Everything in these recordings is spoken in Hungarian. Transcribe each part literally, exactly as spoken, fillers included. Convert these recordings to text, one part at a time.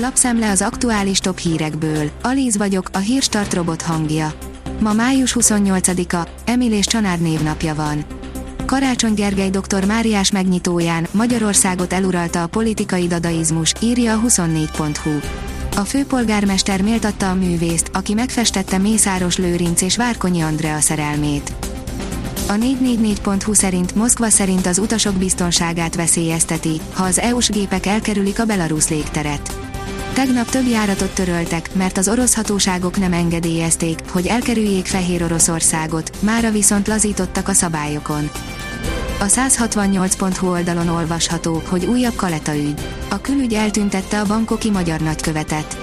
Lapszám le az aktuális top hírekből. Alíz vagyok, a Hírstart robot hangja. Ma május huszonnyolcadika, Emil és Csanád névnapja van. Karácsony Gergely doktor Máriás megnyitóján Magyarországot eluralta a politikai dadaizmus, írja a huszonnégy pont hú. A főpolgármester méltatta a művészt, aki megfestette Mészáros Lőrinc és Várkonyi Andrea szerelmét. A négyszáznegyvennégy pont hú szerint Moszkva szerint az utasok biztonságát veszélyezteti, ha az é u-s gépek elkerülik a belarusz légteret. Tegnap több járatot töröltek, mert az orosz hatóságok nem engedélyezték, hogy elkerüljék Fehér Oroszországot, mára viszont lazítottak a szabályokon. A száz hatvannyolc pont hú oldalon olvasható, hogy újabb Kaleta ügy. A külügy eltüntette a bangkoki magyar nagykövetet.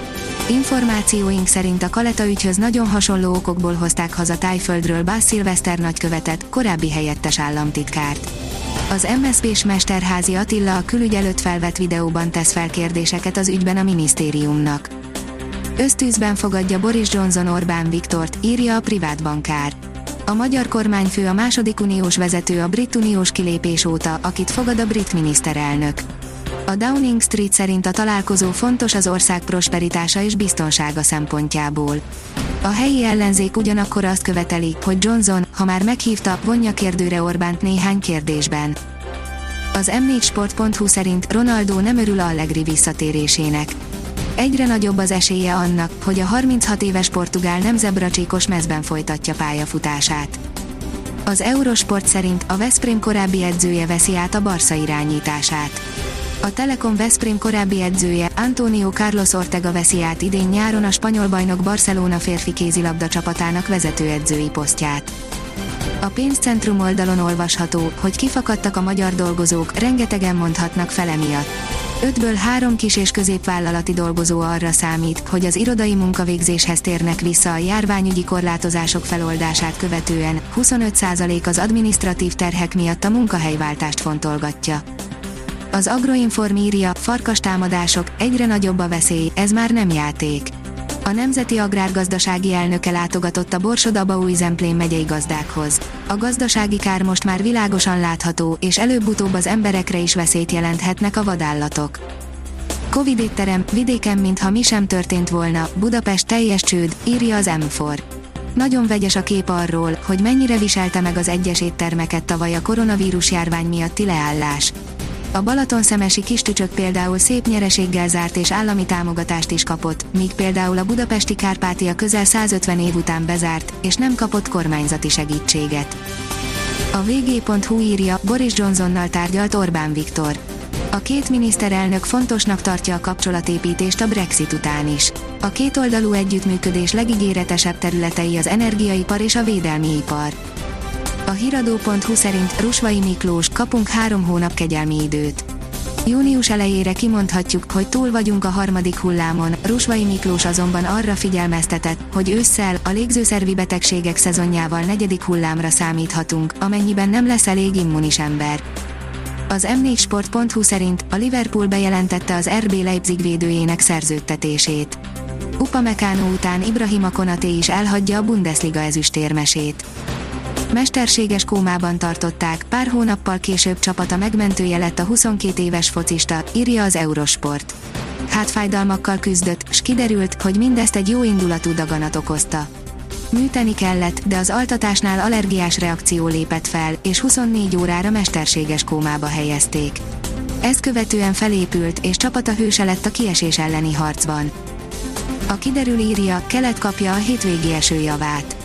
Információink szerint a Kaleta ügyhöz nagyon hasonló okokból hozták haza Tájföldről Bas Szilveszter nagykövetet, korábbi helyettes államtitkárt. Az em es zé pés mesterházi Attila a külügy előtt felvett videóban tesz fel kérdéseket az ügyben a minisztériumnak. Ösztűzben fogadja Boris Johnson Orbán Viktort, írja a privát bankár. A magyar kormányfő a második uniós vezető a brit uniós kilépés óta, akit fogad a brit miniszterelnök. A Downing Street szerint a találkozó fontos az ország prosperitása és biztonsága szempontjából. A helyi ellenzék ugyanakkor azt követeli, hogy Johnson, ha már meghívta, vonja kérdőre Orbánt néhány kérdésben. Az em négy sport pont hú szerint Ronaldo nem örül Allegri visszatérésének. Egyre nagyobb az esélye annak, hogy a harminchat éves portugál nem zebracsíkos mezben folytatja pályafutását. Az Eurosport szerint a Veszprém korábbi edzője veszi át a Barca irányítását. A Telekom Veszprém korábbi edzője, António Carlos Ortega veszi át idén nyáron a spanyol bajnok Barcelona férfi kézilabda csapatának vezetőedzői posztját. A pénzcentrum oldalon olvasható, hogy kifakadtak a magyar dolgozók, rengetegen mondhatnak fel emiatt. Ötből három kis- és középvállalati dolgozó arra számít, hogy az irodai munkavégzéshez térnek vissza a járványügyi korlátozások feloldását követően, huszonöt százalék az adminisztratív terhek miatt a munkahelyváltást fontolgatja. Az Agroinform írja, farkastámadások, egyre nagyobb a veszély, ez már nem játék. A Nemzeti Agrárgazdasági elnöke látogatott a Borsod-Abaúj-Zemplén megyei gazdákhoz. A gazdasági kár most már világosan látható, és előbb-utóbb az emberekre is veszélyt jelenthetnek a vadállatok. Covid étterem, vidéken mintha mi sem történt volna, Budapest teljes csőd, írja az em négy. Nagyon vegyes a kép arról, hogy mennyire viselte meg az egyes éttermeket tavaly a koronavírus járvány miatti leállás. A Balatonszemesi Kistücsök például szép nyereséggel zárt és állami támogatást is kapott, míg például a budapesti Kárpátia közel százötven év után bezárt, és nem kapott kormányzati segítséget. A vé gé pont hú írja, Boris Johnsonnal tárgyalt Orbán Viktor. A két miniszterelnök fontosnak tartja a kapcsolatépítést a Brexit után is. A kétoldalú együttműködés legígéretesebb területei az energiaipar és a védelmi ipar. A híradó pont hú szerint Rusvai Miklós, kapunk három hónap kegyelmi időt. Június elejére kimondhatjuk, hogy túl vagyunk a harmadik hullámon, Rusvai Miklós azonban arra figyelmeztetett, hogy ősszel, a légzőszervi betegségek szezonjával negyedik hullámra számíthatunk, amennyiben nem lesz elég immunis ember. Az em négy sport pont hú szerint a Liverpool bejelentette az er bé Leipzig védőjének szerződtetését. Upamecano után Ibrahima Konaté is elhagyja a Bundesliga ezüstérmesét. Mesterséges kómában tartották, pár hónappal később csapata megmentője lett a huszonkét éves focista, írja az Eurosport. Hátfájdalmakkal küzdött, s kiderült, hogy mindezt egy jóindulatú daganat okozta. Műteni kellett, de az altatásnál allergiás reakció lépett fel, és huszonnégy órára mesterséges kómába helyezték. Ezt követően felépült, és csapata hőse lett a kiesés elleni harcban. A kiderül írja, Kelet kapja a hétvégi eső javát.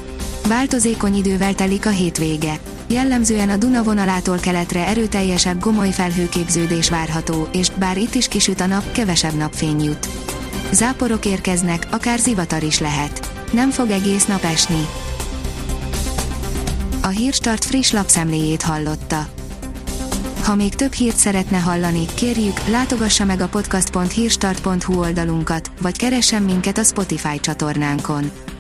Változékony idővel telik a hétvége. Jellemzően a Duna vonalától keletre erőteljesebb gomoly felhőképződés várható, és bár itt is kisüt a nap, kevesebb napfény jut. Záporok érkeznek, akár zivatar is lehet. Nem fog egész nap esni. A Hírstart friss lapszemléjét hallotta. Ha még több hírt szeretne hallani, kérjük, látogassa meg a podcast pont hírstart pont hú oldalunkat, vagy keressen minket a Spotify csatornánkon.